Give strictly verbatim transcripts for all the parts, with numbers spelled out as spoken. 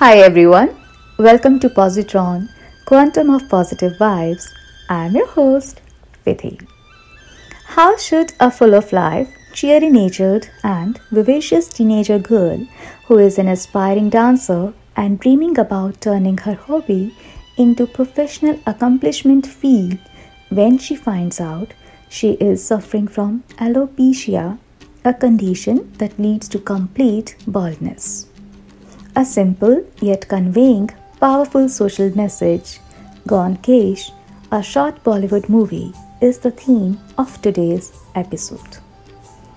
Hi everyone, welcome to Positron, Quantum of Positive Vibes. I am your host, Vithi. How should a full of life, cheery natured and vivacious teenager girl who is an aspiring dancer and dreaming about turning her hobby into professional accomplishment feel when she finds out she is suffering from alopecia, a condition that leads to complete baldness? A simple yet conveying powerful social message, Gone Kesh, a short Bollywood movie, is the theme of today's episode.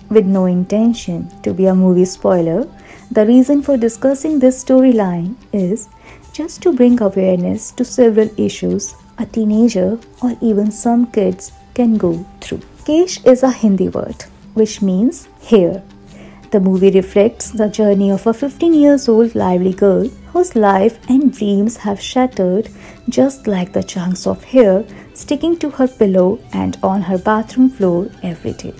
With no intention to be a movie spoiler, the reason for discussing this storyline is just to bring awareness to several issues a teenager or even some kids can go through. Kesh is a Hindi word which means hair. The movie reflects the journey of a fifteen years old lively girl whose life and dreams have shattered just like the chunks of hair sticking to her pillow and on her bathroom floor every day.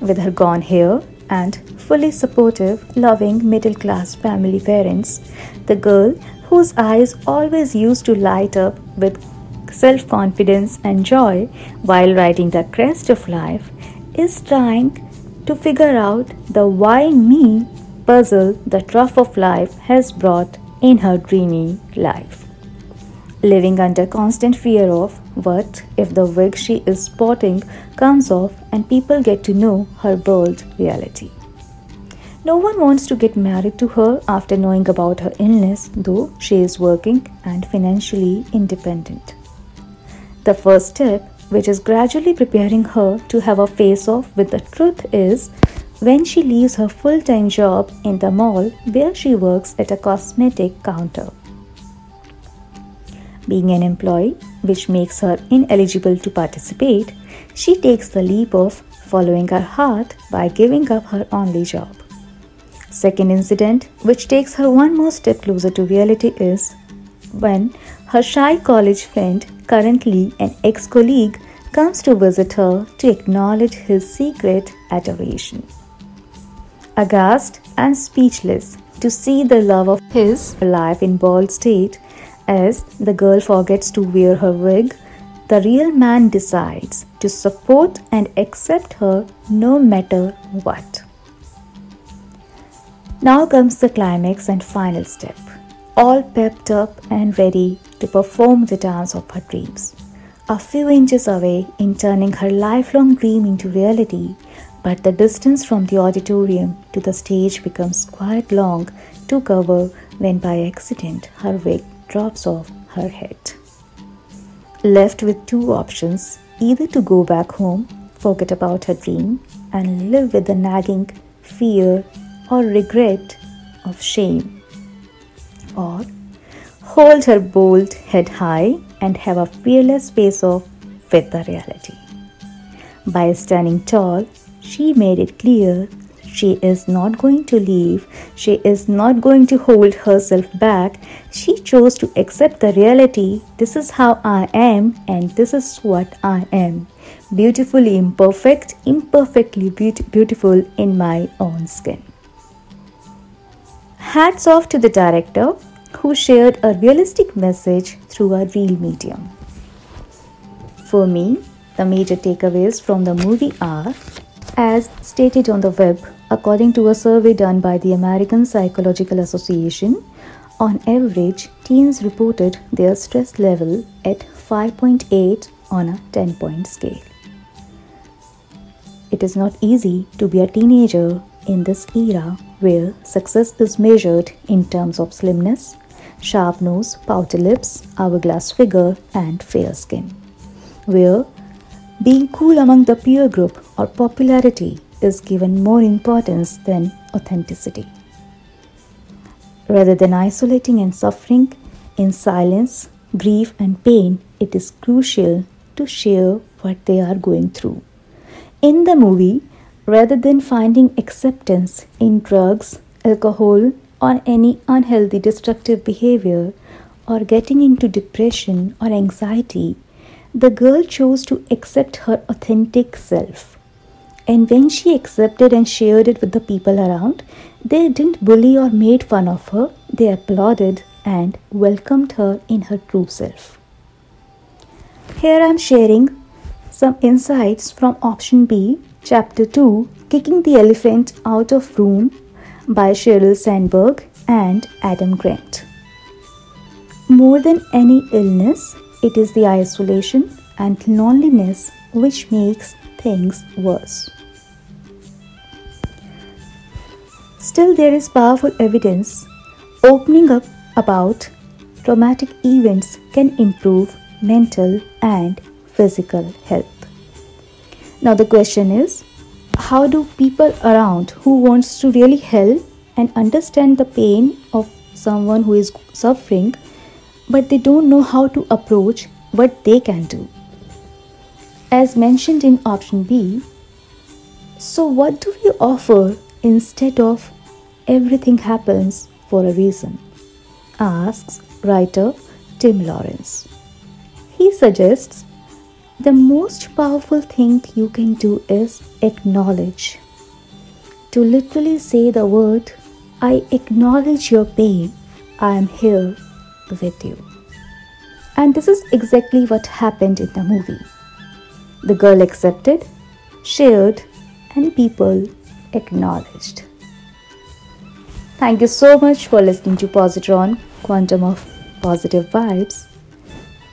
With her gone hair and fully supportive, loving middle-class family parents, the girl whose eyes always used to light up with self-confidence and joy while riding the crest of life is trying to figure out the why me puzzle the trough of life has brought in her dreamy life. Living under constant fear of what if the wig she is sporting comes off and people get to know her bald reality. No one wants to get married to her after knowing about her illness, though she is working and financially independent. The first step, which is gradually preparing her to have a face-off with the truth, is when she leaves her full-time job in the mall where she works at a cosmetic counter. Being an employee, which makes her ineligible to participate, she takes the leap of following her heart by giving up her only job. Second incident, which takes her one more step closer to reality, is when her shy college friend, currently an ex-colleague, comes to visit her to acknowledge his secret adoration. Aghast and speechless to see the love of his life in bald state, as the girl forgets to wear her wig, the real man decides to support and accept her no matter what. Now comes the climax and final step, all pepped up and ready to perform the dance of her dreams. A few inches away in turning her lifelong dream into reality, but the distance from the auditorium to the stage becomes quite long to cover when by accident her wig drops off her head. Left with two options, either to go back home, forget about her dream, and live with the nagging fear or regret of shame, or hold her bold head high and have a fearless face-off with the reality. By standing tall, she made it clear she is not going to leave, she is not going to hold herself back. She chose to accept the reality. This is how I am and this is what I am. Beautifully imperfect, imperfectly be- beautiful in my own skin. Hats off to the director who shared a realistic message through a real medium. For me, the major takeaways from the movie are, as stated on the web, according to a survey done by the American Psychological Association, on average, teens reported their stress level at five point eight on a ten-point scale. It is not easy to be a teenager in this era where success is measured in terms of slimness, sharp nose, pouty lips, hourglass figure, and fair skin, where being cool among the peer group or popularity is given more importance than authenticity. Rather than isolating and suffering in silence, grief, and pain, it is crucial to share what they are going through. In the movie, rather than finding acceptance in drugs, alcohol, or any unhealthy destructive behavior, or getting into depression or anxiety, the girl chose to accept her authentic self. And when she accepted and shared it with the people around, they didn't bully or made fun of her, They applauded and welcomed her in her true self. Here I am sharing some insights from Option B, Chapter two, Kicking the Elephant Out of Room by Sheryl Sandberg and Adam Grant. More than any illness, it is the isolation and loneliness which makes things worse. Still, there is powerful evidence opening up about traumatic events can improve mental and physical health. Now the question is, how do people around who wants to really help and understand the pain of someone who is suffering, but they don't know how to approach what they can do? As mentioned in Option B, so what do we offer instead of everything happens for a reason? Asks writer Tim Lawrence. He suggests the most powerful thing you can do is acknowledge. To literally say the word, I acknowledge your pain, I am here with you. And this is exactly what happened in the movie. The girl accepted, shared, and people acknowledged. Thank you so much for listening to Positron, Quantum of Positive Vibes.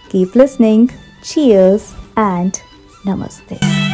Keep listening. Cheers and namaste.